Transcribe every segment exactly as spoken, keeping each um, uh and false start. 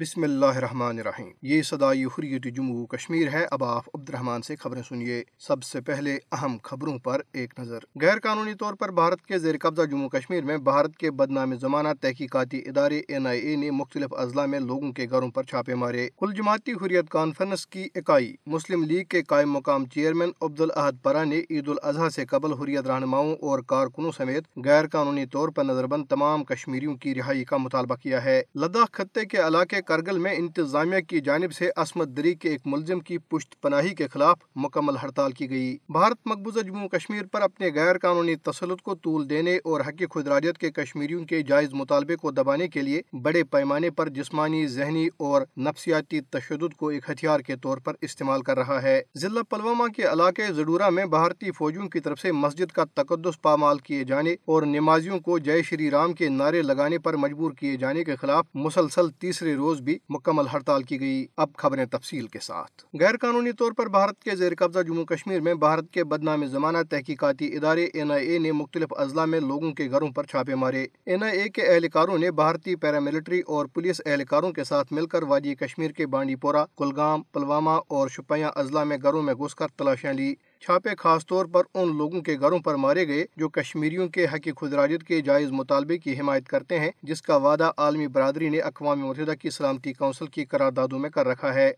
بسم اللہ الرحمن الرحیم، یہ صدائے حریت جموں کشمیر ہے۔ اب آپ عبد الرحمن سے خبریں سنیے۔ سب سے پہلے اہم خبروں پر ایک نظر۔ غیر قانونی طور پر بھارت کے زیر قبضہ جموں کشمیر میں بھارت کے بدنام زمانہ تحقیقاتی ادارے این آئی اے نے مختلف اضلاع میں لوگوں کے گھروں پر چھاپے مارے۔ کل جماعتی حریت کانفرنس کی اکائی مسلم لیگ کے قائم مقام چیئرمین عبد الاحد پرا نے عید الاضحیٰ سے قبل حریت رہنماؤں اور کارکنوں سمیت غیر قانونی طور پر نظر بند تمام کشمیریوں کی رہائی کا مطالبہ کیا ہے۔ لداخ خطے کے علاقے کرگل میں انتظامیہ کی جانب سے عصمت دری کے ایک ملزم کی پشت پناہی کے خلاف مکمل ہڑتال کی گئی۔ بھارت مقبوضہ جموں کشمیر پر اپنے غیر قانونی تسلط کو طول دینے اور حق خود ارادیت کے کشمیریوں کے جائز مطالبے کو دبانے کے لیے بڑے پیمانے پر جسمانی، ذہنی اور نفسیاتی تشدد کو ایک ہتھیار کے طور پر استعمال کر رہا ہے۔ ضلع پلوامہ کے علاقے زڈورا میں بھارتی فوجیوں کی طرف سے مسجد کا تقدس پامال کیے جانے اور نمازیوں کو جے شری رام کے نعرے لگانے پر مجبور کیے جانے کے خلاف مسلسل تیسرے روز بھی مکمل ہڑتال کی گئی۔ اب خبریں تفصیل کے ساتھ۔ غیر قانونی طور پر بھارت کے زیر قبضہ جموں کشمیر میں بھارت کے بدنام زمانہ تحقیقاتی ادارے این آئی اے نے مختلف اضلاع میں لوگوں کے گھروں پر چھاپے مارے۔ این آئی اے کے اہلکاروں نے بھارتی پیراملٹری اور پولیس اہلکاروں کے ساتھ مل کر وادی کشمیر کے بانڈی پورہ، کلگام، پلوامہ اور شوپیاں اضلاع میں گھروں میں گھس کر تلاشیاں لی۔ چھاپے خاص طور پر ان لوگوں کے گھروں پر مارے گئے جو کشمیریوں کے حق خود ارادیت کے جائز مطالبے کی حمایت کرتے ہیں، جس کا وعدہ عالمی برادری نے اقوام متحدہ کی سلامتی کونسل کی قراردادوں میں کر رکھا ہے۔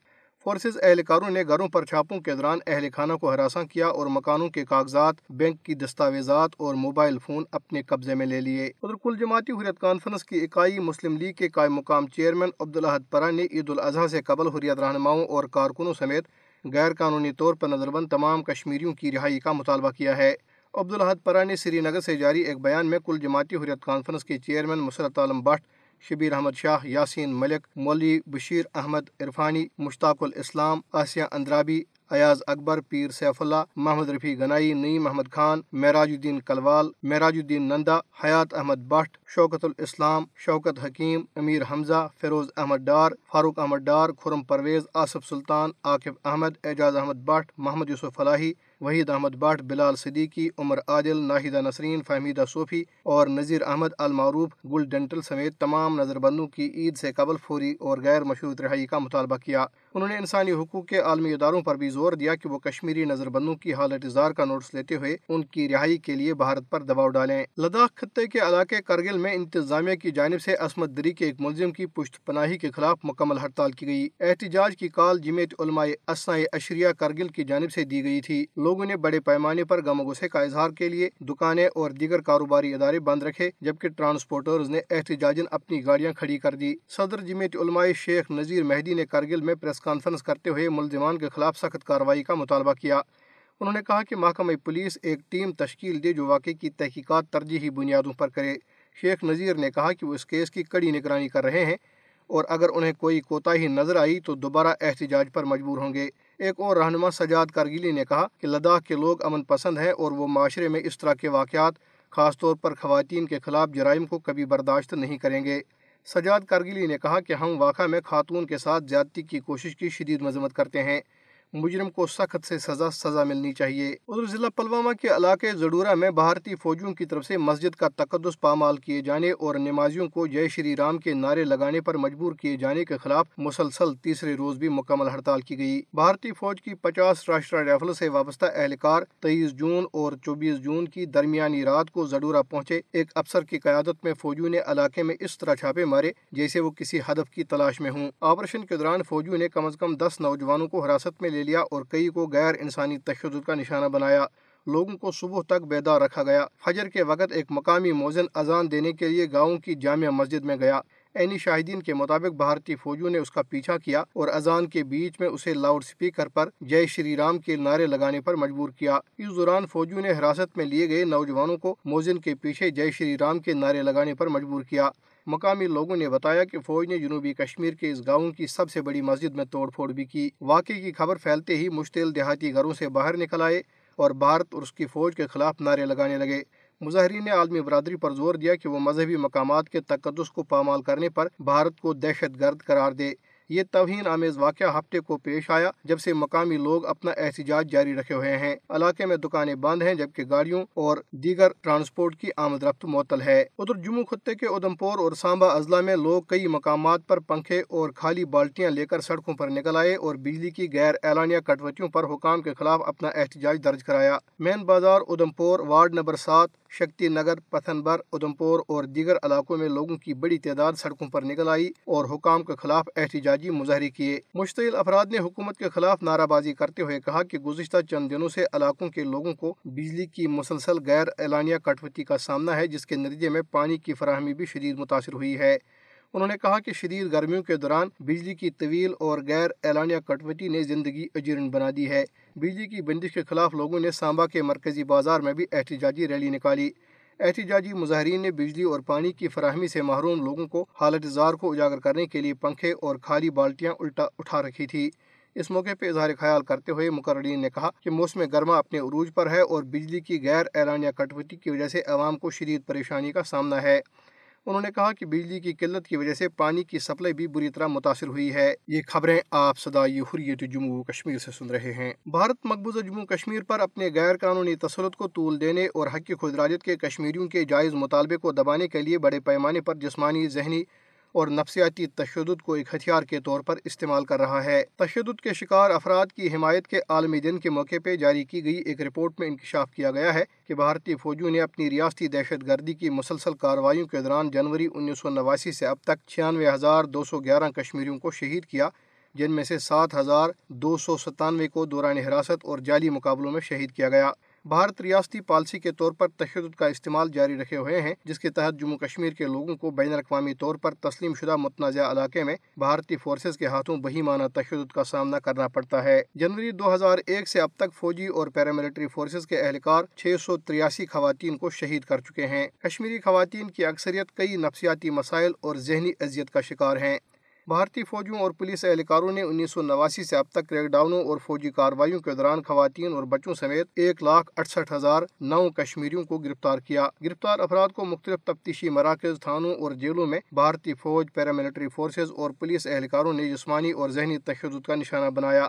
فورسز اہلکاروں نے گھروں پر چھاپوں کے دوران اہل خانہ کو ہراساں کیا اور مکانوں کے کاغذات، بینک کی دستاویزات اور موبائل فون اپنے قبضے میں لے لیے۔ ادھر کل جماعتی حریت کانفرنس کی اکائی مسلم لیگ کے قائم مقام چیئرمین عبد الاحد پرا نے عید الاضحیٰ سے قبل حریت رہنماؤں اور کارکنوں سمیت غیر قانونی طور پر نظر بند تمام کشمیریوں کی رہائی کا مطالبہ کیا ہے۔ عبد الاحد پرا نے سری نگر سے جاری ایک بیان میں کل جماعتی حریت کانفرنس کے چیئرمین مسرت عالم بٹ، شبیر احمد شاہ، یاسین ملک، مولوی بشیر احمد عرفانی، مشتاق الاسلام، آسیہ اندرابی، ایاز اکبر، پیر سیف اللہ، محمد رفیع گنائی، نعیم احمد خان، میراج الدین کلوال، میراج الدین نندا، حیات احمد بٹ، شوکت الاسلام، شوکت حکیم، امیر حمزہ، فیروز احمد ڈار، فاروق احمد ڈار، خرم پرویز، آصف سلطان، عاقب احمد، ایاز احمد بٹ، محمد یوسف فلاحی، وحید احمد بٹ، بلال صدیقی، عمر عادل، ناہیدہ نسرین، فہمیدہ صوفی اور نذیر احمد المعروف گل ڈینٹل سمیت تمام نظر بندوں کی عید سے قبل فوری اور غیر مشروط رہائی کا مطالبہ کیا۔ انہوں نے انسانی حقوق کے عالمی اداروں پر بھی زور دیا کہ وہ کشمیری نظر بندوں کی حالت اظہار کا نوٹس لیتے ہوئے ان کی رہائی کے لیے بھارت پر دباؤ ڈالیں۔ لداخ خطے کے علاقے کرگل میں انتظامیہ کی جانب سے عصمت دری کے ایک ملزم کی پشت پناہی کے خلاف مکمل ہڑتال کی گئی۔ احتجاج کی کال جمعیت علماء اثناء عشریہ کرگل کی جانب سے دی گئی تھی۔ لوگوں نے بڑے پیمانے پر غم و غصے کا اظہار کے لیے دکانیں اور دیگر کاروباری ادارے بند رکھے، جبکہ ٹرانسپورٹرز نے احتجاجاً اپنی گاڑیاں کھڑی کر دی۔ صدر جمعیت علماء شیخ نذیر مہدی نے کرگل میں پریس کانفرنس کرتے ہوئے ملزمان کے خلاف سخت کارروائی کا مطالبہ کیا۔ انہوں نے کہا کہ محکمہ پولیس ایک ٹیم تشکیل دے جو واقعے کی تحقیقات ترجیحی بنیادوں پر کرے۔ شیخ نذیر نے کہا کہ وہ اس کیس کی کڑی نگرانی کر رہے ہیں اور اگر انہیں کوئی کوتاہی نظر آئی تو دوبارہ احتجاج پر مجبور ہوں گے۔ ایک اور رہنما سجاد کرگلی نے کہا کہ لداخ کے لوگ امن پسند ہیں اور وہ معاشرے میں اس طرح کے واقعات، خاص طور پر خواتین کے خلاف جرائم کو کبھی برداشت نہیں کریں گے۔ سجاد کرگلی نے کہا کہ ہم واقعہ میں خاتون کے ساتھ زیادتی کی کوشش کی شدید مذمت کرتے ہیں، مجرم کو سخت سے سزا سزا ملنی چاہیے۔ ادھر ضلع پلوامہ کے علاقے زڈورا میں بھارتی فوجیوں کی طرف سے مسجد کا تقدس پامال کیے جانے اور نمازیوں کو جے شری رام کے نعرے لگانے پر مجبور کیے جانے کے خلاف مسلسل تیسرے روز بھی مکمل ہڑتال کی گئی۔ بھارتی فوج کی پچاس راشٹر رائفل سے وابستہ اہلکار تیئیس جون اور چوبیس جون کی درمیانی رات کو زڈورا پہنچے۔ ایک افسر کی قیادت میں فوجیوں نے علاقے میں اس طرح چھاپے مارے جیسے وہ کسی ہدف کی تلاش میں ہوں۔ آپریشن کے دوران فوجیوں نے کم از کم دس نوجوانوں کو حراست میں لے لیا اور کئی کو غیر انسانی تشدد کا نشانہ بنایا۔ لوگوں کو صبح تک بیدار رکھا گیا۔ فجر کے وقت ایک مقامی مؤذن اذان دینے کے لیے گاؤں کی جامع مسجد میں گیا۔ عینی شاہدین کے مطابق بھارتی فوجیوں نے اس کا پیچھا کیا اور اذان کے بیچ میں اسے لاؤڈ سپیکر پر جے شری رام کے نعرے لگانے پر مجبور کیا۔ اس دوران فوجیوں نے حراست میں لیے گئے نوجوانوں کو موزن کے پیچھے جے شری رام کے نعرے لگانے پر مجبور کیا۔ مقامی لوگوں نے بتایا کہ فوج نے جنوبی کشمیر کے اس گاؤں کی سب سے بڑی مسجد میں توڑ پھوڑ بھی کی۔ واقعے کی خبر پھیلتے ہی مشتعل دیہاتی گھروں سے باہر نکل آئے اور بھارت اور اس کی فوج کے خلاف نعرے لگانے لگے۔ مظاہرین نے عالمی برادری پر زور دیا کہ وہ مذہبی مقامات کے تقدس کو پامال کرنے پر بھارت کو دہشت گرد قرار دے۔ یہ توہین آمیز واقعہ ہفتے کو پیش آیا جب سے مقامی لوگ اپنا احتجاج جاری رکھے ہوئے ہیں۔ علاقے میں دکانیں بند ہیں جبکہ گاڑیوں اور دیگر ٹرانسپورٹ کی آمد رفت معطل ہے۔ ادھر جموں خطے کے ادھم پور اور سامبا اضلاع میں لوگ کئی مقامات پر پنکھے اور خالی بالٹیاں لے کر سڑکوں پر نکل آئے اور بجلی کی غیر اعلانیہ کٹوتیوں پر حکام کے خلاف اپنا احتجاج درج کرایا۔ مین بازار، ادھم پور، وارڈ نمبر سات، شکتی نگر، پتھنبر، ادھم پور اور دیگر علاقوں میں لوگوں کی بڑی تعداد سڑکوں پر نکل آئی اور حکام کے خلاف احتجاجی مظاہرے کیے۔ مشتعل افراد نے حکومت کے خلاف نعرہ بازی کرتے ہوئے کہا کہ گزشتہ چند دنوں سے علاقوں کے لوگوں کو بجلی کی مسلسل غیر اعلانیہ کٹوتی کا سامنا ہے، جس کے نتیجے میں پانی کی فراہمی بھی شدید متاثر ہوئی ہے۔ انہوں نے کہا کہ شدید گرمیوں کے دوران بجلی کی طویل اور غیر اعلانیہ کٹوتی نے زندگی اجیرن بنا دی ہے۔ بجلی کی بندش کے خلاف لوگوں نے سامبا کے مرکزی بازار میں بھی احتجاجی ریلی نکالی۔ احتجاجی مظاہرین نے بجلی اور پانی کی فراہمی سے محروم لوگوں کو حالت زار کو اجاگر کرنے کے لیے پنکھے اور خالی بالٹیاں الٹا اٹھا رکھی تھی۔ اس موقع پہ اظہار خیال کرتے ہوئے مقررین نے کہا کہ موسم گرما اپنے عروج پر ہے اور بجلی کی غیر اعلانیہ کٹوتی کی وجہ سے عوام کو شدید پریشانی کا سامنا ہے۔ انہوں نے کہا کہ بجلی کی قلت کی وجہ سے پانی کی سپلائی بھی بری طرح متاثر ہوئی ہے۔ یہ خبریں آپ صدائے حریت جموں کشمیر سے سن رہے ہیں۔ بھارت مقبوضہ جموں کشمیر پر اپنے غیر قانونی تسلط کو طول دینے اور حق خود ارادیت کے کشمیریوں کے جائز مطالبے کو دبانے کے لیے بڑے پیمانے پر جسمانی، ذہنی اور نفسیاتی تشدد کو ایک ہتھیار کے طور پر استعمال کر رہا ہے۔ تشدد کے شکار افراد کی حمایت کے عالمی دن کے موقع پہ جاری کی گئی ایک رپورٹ میں انکشاف کیا گیا ہے کہ بھارتی فوجیوں نے اپنی ریاستی دہشت گردی کی مسلسل کارروائیوں کے دوران جنوری انیس سو نواسی سے اب تک چھیانوے ہزار دو سو گیارہ کشمیریوں کو شہید کیا، جن میں سے سات ہزار دو سو ستانوے کو دوران حراست اور جعلی مقابلوں میں شہید کیا گیا۔ بھارت ریاستی پالیسی کے طور پر تشدد کا استعمال جاری رکھے ہوئے ہیں، جس کے تحت جموں کشمیر کے لوگوں کو بین الاقوامی طور پر تسلیم شدہ متنازع علاقے میں بھارتی فورسز کے ہاتھوں بہیمانہ تشدد کا سامنا کرنا پڑتا ہے۔ جنوری دو ہزار ایک سے اب تک فوجی اور پیراملٹری فورسز کے اہلکار چھ سو تریاسی خواتین کو شہید کر چکے ہیں۔ کشمیری خواتین کی اکثریت کئی نفسیاتی مسائل اور ذہنی اذیت کا شکار ہیں۔ بھارتی فوجیوں اور پولیس اہلکاروں نے انیس سو نواسی سے اب تک کریک ڈاؤنوں اور فوجی کارروائیوں کے دوران خواتین اور بچوں سمیت ایک لاکھ اڑسٹھ ہزار نو کشمیریوں کو گرفتار کیا۔ گرفتار افراد کو مختلف تفتیشی مراکز، تھانوں اور جیلوں میں بھارتی فوج، پیراملٹری فورسز اور پولیس اہلکاروں نے جسمانی اور ذہنی تشدد کا نشانہ بنایا۔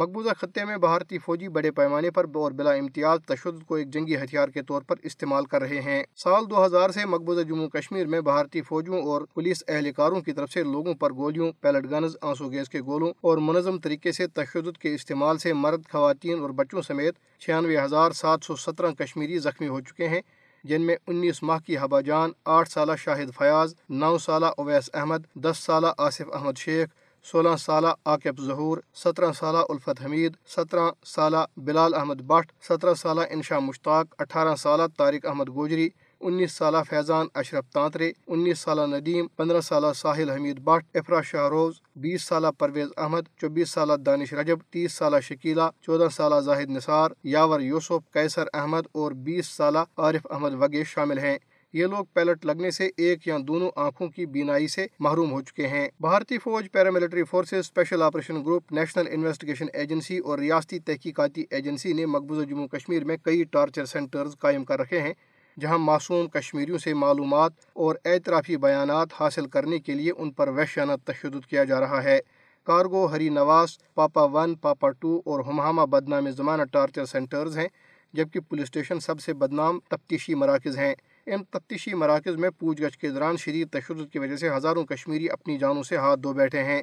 مقبوضہ خطے میں بھارتی فوجی بڑے پیمانے پر اور بلا امتیاز تشدد کو ایک جنگی ہتھیار کے طور پر استعمال کر رہے ہیں۔ سال دو ہزار سے مقبوضہ جموں کشمیر میں بھارتی فوجیوں اور پولیس اہلکاروں کی طرف سے لوگوں پر گولیوں، پیلٹ گنز، آنسو گیس کے گولوں اور منظم طریقے سے تشدد کے استعمال سے مرد، خواتین اور بچوں سمیت چھیانوے ہزار سات سو سترہ کشمیری زخمی ہو چکے ہیں، جن میں انیس ماہ کی حبا جان، آٹھ سالہ شاہد فیاض، نو سالہ اویس احمد، دس سالہ آصف احمد شیخ، سولہ سالہ عاقب ظہور، سترہ سالہ الفت حمید، سترہ سالہ بلال احمد بٹ، سترہ سالہ انشا مشتاق، اٹھارہ سالہ طارق احمد گوجری، انیس سالہ فیضان اشرف تانترے، انیس سالہ ندیم، پندرہ سالہ ساحل حمید بٹ، افرا شاہروز، بیس سالہ پرویز احمد، چوبیس سالہ دانش رجب، تیس سالہ شکیلا، چودہ سالہ زاہد نثار، یاور یوسف، قیصر احمد اور بیس سالہ عارف احمد وگیش شامل ہیں۔ یہ لوگ پیلٹ لگنے سے ایک یا دونوں آنکھوں کی بینائی سے محروم ہو چکے ہیں۔ بھارتی فوج، paramilitary forces, special operation group, national investigation agency اور ریاستی تحقیقاتی ایجنسی نے مقبوضہ جموں کشمیر میں کئی ٹارچر سینٹرز قائم کر رکھے ہیں، جہاں معصوم کشمیریوں سے معلومات اور اعترافی بیانات حاصل کرنے کے لیے ان پر وحشیانہ تشدد کیا جا رہا ہے۔ کارگو، ہری نواس، پاپا ون، پاپا ٹو اور ہمہامہ بدنام زمانہ ٹارچر سینٹرز ہیں، جبکہ پولیس اسٹیشن سب سے بدنام تفتیشی مراکز ہیں۔ ان تفتیشی مراکز میں پوچھ گچھ کے دوران شدید تشدد کی وجہ سے ہزاروں کشمیری اپنی جانوں سے ہاتھ دھو بیٹھے ہیں،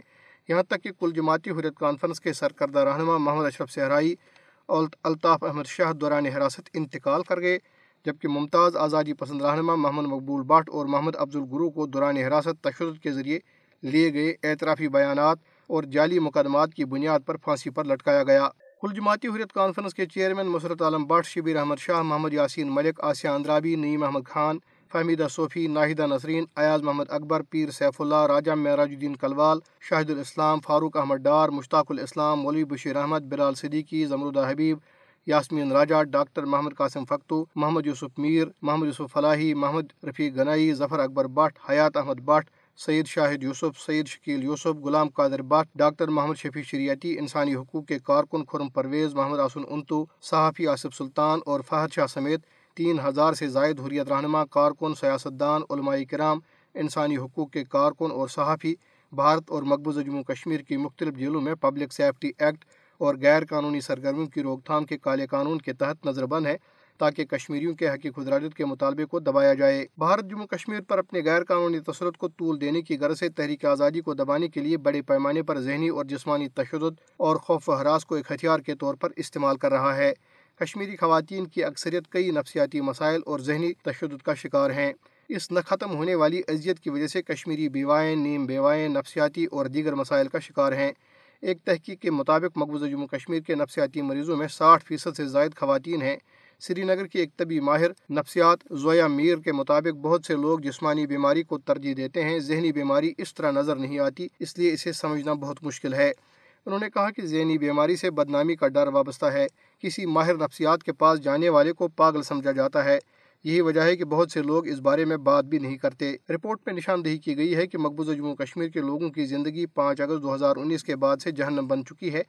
یہاں تک کہ کل جماعتی حریت کانفرنس کے سرکردہ رہنما محمد اشرف صحرائی اور الطاف احمد شاہ دوران حراست انتقال کر گئے، جبکہ ممتاز آزادی پسند رہنما محمد مقبول بٹ اور محمد افضل گرو کو دوران حراست تشدد کے ذریعے لیے گئے اعترافی بیانات اور جعلی مقدمات کی بنیاد پر پھانسی پر لٹکایا گیا۔ کل جماعتی حریت کانفرنس کے چیئرمین مسرت عالم بٹ، شبیر احمد شاہ، محمد یاسین ملک، آسیہ اندرابی، نعیم احمد خان، فہمیدہ صوفی، ناہیدہ نسرین، ایاز اکبر، پیر سیف اللہ، راجہ میراج الدین کلوال، شوکت الاسلام، فاروق احمد دار، مشتاق الاسلام، مولوی بشیر احمد، بلال صدیقی، زمرد Habib, Yasmin Raja, doctor Mohammad Qasim Faktoo, Mohammad Yousuf Mir, Mohammad Yusuf Falahi, Mohammad Rafi Ganai, Zafar Akbar but, حیات احمد بھٹ، سید شاہد یوسف، سید شکیل یوسف، غلام قادر بٹ، ڈاکٹر محمد شفیع شریعتی، انسانی حقوق کے کارکن خرم پرویز، محمد آسن انتو، صحافی آصف سلطان اور فہد شاہ سمیت تین ہزار سے زائد حریت رہنما، کارکن، سیاستدان، علماء کرام، انسانی حقوق کے کارکن اور صحافی بھارت اور مقبوضہ جموں کشمیر کی مختلف جیلوں میں پبلک سیفٹی ایکٹ اور غیر قانونی سرگرمیوں کی روک تھام کے کالے قانون کے تحت نظر بند ہے تاکہ کشمیریوں کے حق خود ارادیت کے مطالبے کو دبایا جائے۔ بھارت جموں کشمیر پر اپنے غیر قانونی تسلط کو طول دینے کی غرض سے تحریک آزادی کو دبانے کے لیے بڑے پیمانے پر ذہنی اور جسمانی تشدد اور خوف و ہراس کو ایک ہتھیار کے طور پر استعمال کر رہا ہے۔ کشمیری خواتین کی اکثریت کئی نفسیاتی مسائل اور ذہنی تشدد کا شکار ہیں۔ اس نہ ختم ہونے والی اذیت کی وجہ سے کشمیری بیوائیں، نیم بیوائیں نفسیاتی اور دیگر مسائل کا شکار ہیں۔ ایک تحقیق کے مطابق مقبوضہ جموں کشمیر کے نفسیاتی مریضوں میں ساٹھ فیصد سے زائد خواتین ہیں۔ سری نگر کی ایک طبی ماہر نفسیات زویا میر کے مطابق بہت سے لوگ جسمانی بیماری کو ترجیح دیتے ہیں، ذہنی بیماری اس طرح نظر نہیں آتی، اس لیے اسے سمجھنا بہت مشکل ہے۔ انہوں نے کہا کہ ذہنی بیماری سے بدنامی کا ڈر وابستہ ہے، کسی ماہر نفسیات کے پاس جانے والے کو پاگل سمجھا جاتا ہے، یہی وجہ ہے کہ بہت سے لوگ اس بارے میں بات بھی نہیں کرتے۔ رپورٹ میں نشاندہی کی گئی ہے کہ مقبوضہ جموں کشمیر کے لوگوں کی زندگی پانچ اگست دو ہزار انیس کے بعد سے جہنم بن چکی ہے،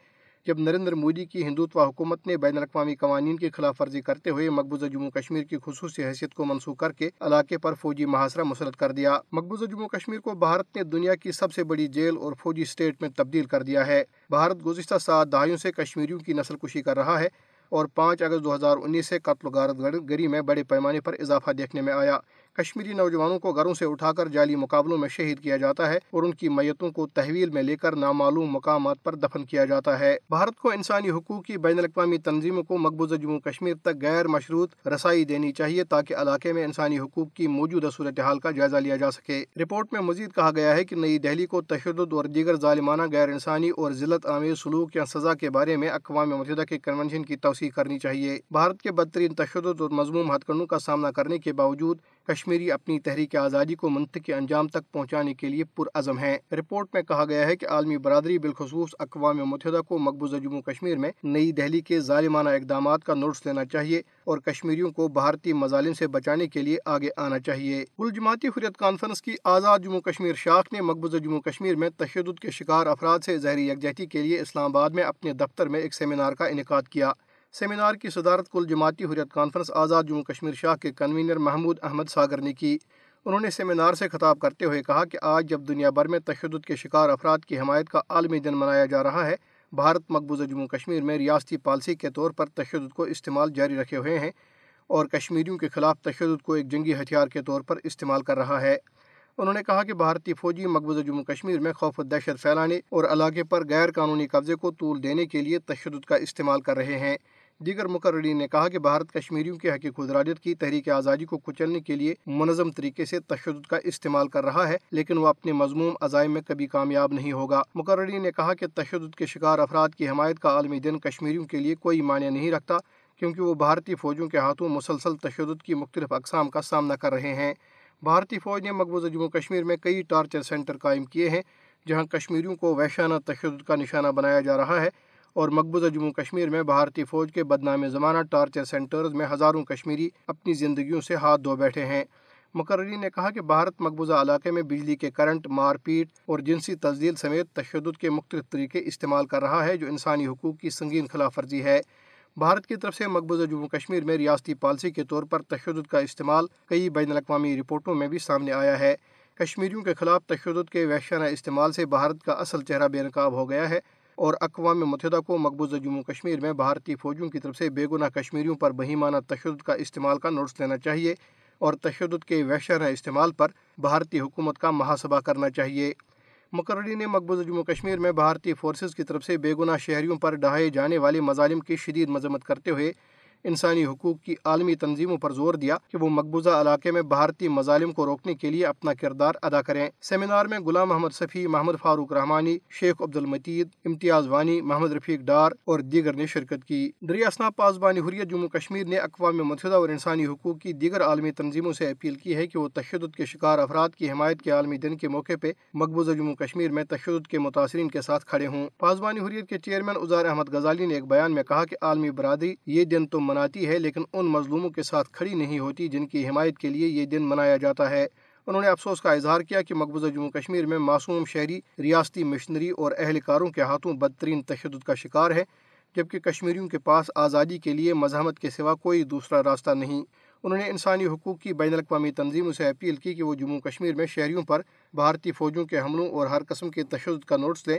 جب نریندر مودی کی ہندوتوا حکومت نے بین الاقوامی قوانین کی خلاف ورزی کرتے ہوئے مقبوضہ جموں کشمیر کی خصوصی حیثیت کو منسوخ کر کے علاقے پر فوجی محاصرہ مسلط کر دیا۔ مقبوضہ جموں کشمیر کو بھارت نے دنیا کی سب سے بڑی جیل اور فوجی اسٹیٹ میں تبدیل کر دیا ہے۔ بھارت گزشتہ سات دہائیوں سے کشمیریوں کی نسل کشی کر رہا ہے اور پانچ اگست دو ہزار انیس سے قتل و غارت گری میں بڑے پیمانے پر اضافہ دیکھنے میں آیا۔ کشمیری نوجوانوں کو گھروں سے اٹھا کر جعلی مقابلوں میں شہید کیا جاتا ہے اور ان کی میتوں کو تحویل میں لے کر نامعلوم مقامات پر دفن کیا جاتا ہے۔ بھارت کو انسانی حقوق کی بین الاقوامی تنظیموں کو مقبوضہ جموں کشمیر تک غیر مشروط رسائی دینی چاہیے تاکہ علاقے میں انسانی حقوق کی موجودہ صورتحال کا جائزہ لیا جا سکے۔ رپورٹ میں مزید کہا گیا ہے کہ نئی دہلی کو تشدد اور دیگر ظالمانہ، غیر انسانی اور ذلت آمیز سلوک یا سزا کے بارے میں اقوام متحدہ کے کنونشن کی توسیع کرنی چاہیے۔ بھارت کے بدترین تشدد اور مذموم ہتھ کنڈوں کا سامنا کرنے کے باوجود کشمیری اپنی تحریک آزادی کو منطقی انجام تک پہنچانے کے لیے پرعزم ہیں۔ رپورٹ میں کہا گیا ہے کہ عالمی برادری بالخصوص اقوام متحدہ کو مقبوضہ جموں کشمیر میں نئی دہلی کے ظالمانہ اقدامات کا نوٹس لینا چاہیے اور کشمیریوں کو بھارتی مظالم سے بچانے کے لیے آگے آنا چاہیے۔ کل جماعتی حریت کانفرنس کی آزاد جموں کشمیر شاخ نے مقبوضہ جموں کشمیر میں تشدد کے شکار افراد سے زہری یکجہتی کے لیے اسلام آباد میں اپنے دفتر میں ایک سیمینار کا انعقاد کیا۔ سیمینار کی صدارت کل جماعتی حریت کانفرنس آزاد جموں کشمیر شاخ کے کنوینر محمود احمد ساگر نے کی۔ انہوں نے سیمینار سے خطاب کرتے ہوئے کہا کہ آج جب دنیا بھر میں تشدد کے شکار افراد کی حمایت کا عالمی دن منایا جا رہا ہے، بھارت مقبوضہ جموں کشمیر میں ریاستی پالیسی کے طور پر تشدد کو استعمال جاری رکھے ہوئے ہیں اور کشمیریوں کے خلاف تشدد کو ایک جنگی ہتھیار کے طور پر استعمال کر رہا ہے۔ انہوں نے کہا کہ بھارتی فوجی مقبوضہ جموں کشمیر میں خوف و دہشت پھیلانے اور علاقے پر غیر قانونی قبضے کو طول دینے کے لیے تشدد کا استعمال کر رہے ہیں۔ دیگر مقررین نے کہا کہ بھارت کشمیریوں کے حق خود ارادیت کی تحریک آزادی کو کچلنے کے لیے منظم طریقے سے تشدد کا استعمال کر رہا ہے، لیکن وہ اپنے مضموم عزائم میں کبھی کامیاب نہیں ہوگا۔ مقررین نے کہا کہ تشدد کے شکار افراد کی حمایت کا عالمی دن کشمیریوں کے لیے کوئی معنی نہیں رکھتا کیونکہ وہ بھارتی فوجوں کے ہاتھوں مسلسل تشدد کی مختلف اقسام کا سامنا کر رہے ہیں۔ بھارتی فوج نے مقبوضہ جموں کشمیر میں کئی ٹارچر سینٹر قائم کیے ہیں جہاں کشمیریوں کو وحشیانہ تشدد کا نشانہ بنایا جا رہا ہے، اور مقبوضہ جموں کشمیر میں بھارتی فوج کے بدنام زمانہ ٹارچر سینٹرز میں ہزاروں کشمیری اپنی زندگیوں سے ہاتھ دھو بیٹھے ہیں۔ مقررین نے کہا کہ بھارت مقبوضہ علاقے میں بجلی کے کرنٹ، مار پیٹ اور جنسی تذلیل سمیت تشدد کے مختلف طریقے استعمال کر رہا ہے جو انسانی حقوق کی سنگین خلاف ورزی ہے۔ بھارت کی طرف سے مقبوضہ جموں کشمیر میں ریاستی پالیسی کے طور پر تشدد کا استعمال کئی بین الاقوامی رپورٹوں میں بھی سامنے آیا ہے۔ کشمیریوں کے خلاف تشدد کے وحشیانہ استعمال سے بھارت کا اصل چہرہ بے نقاب ہو گیا ہے اور اقوام متحدہ کو مقبوضہ جموں کشمیر میں بھارتی فوجوں کی طرف سے بے گناہ کشمیریوں پر بہیمانہ تشدد کا استعمال کا نوٹس لینا چاہیے اور تشدد کے وحشیانہ استعمال پر بھارتی حکومت کا محاسبہ کرنا چاہیے۔ مقررین نے مقبوضہ جموں کشمیر میں بھارتی فورسز کی طرف سے بے گناہ شہریوں پر ڈھائے جانے والے مظالم کی شدید مذمت کرتے ہوئے انسانی حقوق کی عالمی تنظیموں پر زور دیا کہ وہ مقبوضہ علاقے میں بھارتی مظالم کو روکنے کے لیے اپنا کردار ادا کریں۔ سیمینار میں غلام محمد صفی، محمد فاروق رحمانی، شیخ عبد المجید، امتیاز وانی، محمد رفیع ڈار اور دیگر نے شرکت کی۔ دریاسنا پاسبان حریت جموں کشمیر نے اقوام متحدہ اور انسانی حقوق کی دیگر عالمی تنظیموں سے اپیل کی ہے کہ وہ تشدد کے شکار افراد کی حمایت کے عالمی دن کے موقع پہ مقبوضہ جموں کشمیر میں تشدد کے متاثرین کے ساتھ کھڑے ہوں۔ پاسبان حریت کے چیئرمین عزار احمد غزالی نے ایک بیان میں کہا کہ عالمی برادری یہ دن تو مناتی ہے لیکن ان مظلوموں کے ساتھ کھڑی نہیں ہوتی جن کی حمایت کے لیے یہ دن منایا جاتا ہے۔ انہوں نے افسوس کا اظہار کیا کہ مقبوضہ جموں کشمیر میں معصوم شہری ریاستی مشنری اور اہلکاروں کے ہاتھوں بدترین تشدد کا شکار ہے، جبکہ کشمیریوں کے پاس آزادی کے لیے مزاحمت کے سوا کوئی دوسرا راستہ نہیں۔ انہوں نے انسانی حقوق کی بین الاقوامی تنظیموں سے اپیل کی کہ وہ جموں کشمیر میں شہریوں پر بھارتی فوجوں کے حملوں اور ہر قسم کے تشدد کا نوٹس لیں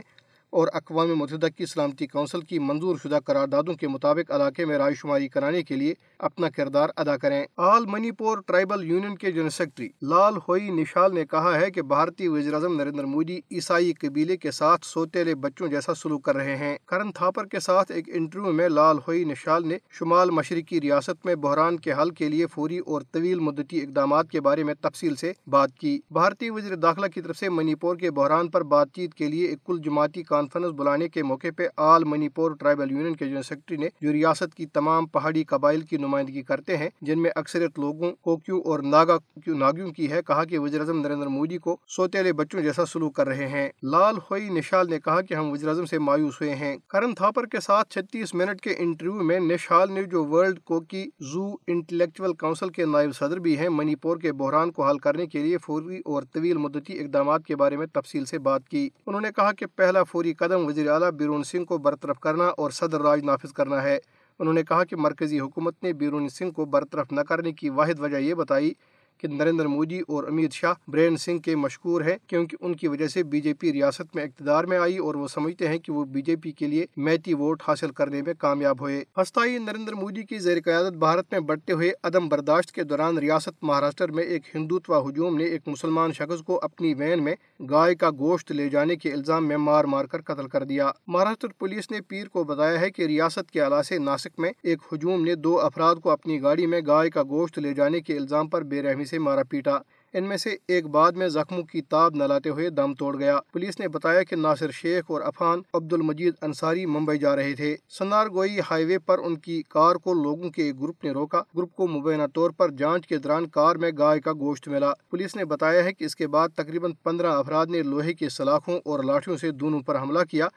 اور اقوام متحدہ کی سلامتی کونسل کی منظور شدہ قراردادوں کے مطابق علاقے میں رائے شماری کرانے کے لیے اپنا کردار ادا کریں۔ All Manipur tribal union کے جنرل سیکرٹری لال ہوئی نشال نے کہا ہے کہ بھارتی وزیر اعظم نریندر مودی عیسائی قبیلے کے ساتھ سوتیلے بچوں جیسا سلوک کر رہے ہیں۔ کرن تھاپر کے ساتھ ایک انٹرویو میں لال ہوئی نشال نے شمال مشرقی ریاست میں بحران کے حل کے لیے فوری اور طویل مدتی اقدامات کے بارے میں تفصیل سے بات کی۔ بھارتی وزیر داخلہ کی طرف سے منی پور کے بحران پر بات چیت کے لیے ایک کل جماعتی کانفرنس بلانے کے موقع پہ all Manipur tribal union کے جنرل سیکرٹری نے، جو ریاست کی تمام پہاڑی قبائل کی نمائندگی کرتے ہیں جن میں اکثریت لوگوں کوکیو اور ناگا ناگیوں کی ہے، کہا کہ وزیر اعظم نریندر مودی کو سوتیلے بچوں جیسا سلوک کر رہے ہیں۔ لال ہوئی نشال نے کہا کہ ہم وزیر اعظم سے مایوس ہوئے ہیں۔ کرن تھاپر کے ساتھ چھتیس منٹ کے انٹرویو میں نشال نے، جو world Kuki Zo intellectual council کے نائب صدر بھی ہیں، منی پور کے بحران کو حل کرنے کے لیے فوری اور طویل مدتی اقدامات کے بارے میں تفصیل سے بات کی۔ انہوں نے کہا کہ پہلا فوری قدم وزیر اعلیٰ بیرین سنگھ کو برطرف کرنا اور صدر راج نافذ کرنا ہے۔ انہوں نے کہا کہ مرکزی حکومت نے بیرین سنگھ کو برطرف نہ کرنے کی واحد وجہ یہ بتائی کہ نریندر مودی اور امت شاہ بیرین سنگھ کے مشکور ہیں کیونکہ ان کی وجہ سے بی جے پی ریاست میں اقتدار میں آئی اور وہ سمجھتے ہیں کہ وہ بی جے پی کے لیے میتی ووٹ حاصل کرنے میں کامیاب ہوئے۔ ہستائی نریندر مودی کی زیر قیادت بھارت میں بڑھتے ہوئے عدم برداشت کے دوران ریاست مہاراشٹر میں ایک ہندوتوا ہجوم نے ایک مسلمان شخص کو اپنی وین میں گائے کا گوشت لے جانے کے الزام میں مار مار کر قتل کر دیا۔ مہاراشٹر پولیس نے پیر کو بتایا ہے کہ ریاست کے الاثے ناسک میں ایک ہجوم نے دو افراد کو اپنی گاڑی میں گائے کا گوشت لے جانے کے الزام پر بے رحمی سے مارا پیٹا۔ ان میں سے ایک بعد میں زخموں کی تاب نہ لاتے ہوئے دم توڑ گیا۔ پولیس نے بتایا کہ ناصر شیخ اور افان عبد المجید انصاری ممبئی جا رہے تھے۔ سنارگوئی ہائی وے پر ان کی کار کو لوگوں کے ایک گروپ نے روکا۔ گروپ کو مبینہ طور پر جانچ کے دوران کار میں گائے کا گوشت ملا۔ پولیس نے بتایا ہے کہ اس کے بعد تقریباً پندرہ افراد نے لوہے کی سلاخوں اور لاٹھیوں سے دونوں پر حملہ کیا،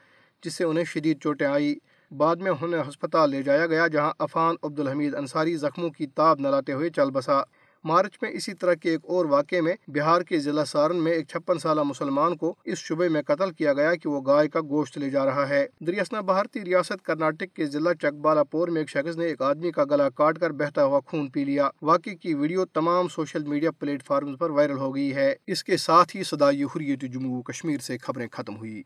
جس سے انہیں شدید چوٹیں آئی۔ بعد میں انہیں ہسپتال لے جایا گیا جہاں افان عبد الحمید انصاری زخموں کی تاب نہ لاتے ہوئے چل بسا۔ مارچ میں اسی طرح کے ایک اور واقعے میں بہار کے ضلع سارن میں ایک چھپن سالہ مسلمان کو اس شبے میں قتل کیا گیا کہ وہ گائے کا گوشت لے جا رہا ہے۔ دریاسنا بھارتی ریاست کرناٹک کے ضلع چکبالا پور میں ایک شخص نے ایک آدمی کا گلا کاٹ کر بہتا ہوا خون پی لیا۔ واقعے کی ویڈیو تمام سوشل میڈیا پلیٹ فارمز پر وائرل ہو گئی ہے۔ اس کے ساتھ ہی صدائے حریت جموں کشمیر سے خبریں ختم ہوئی۔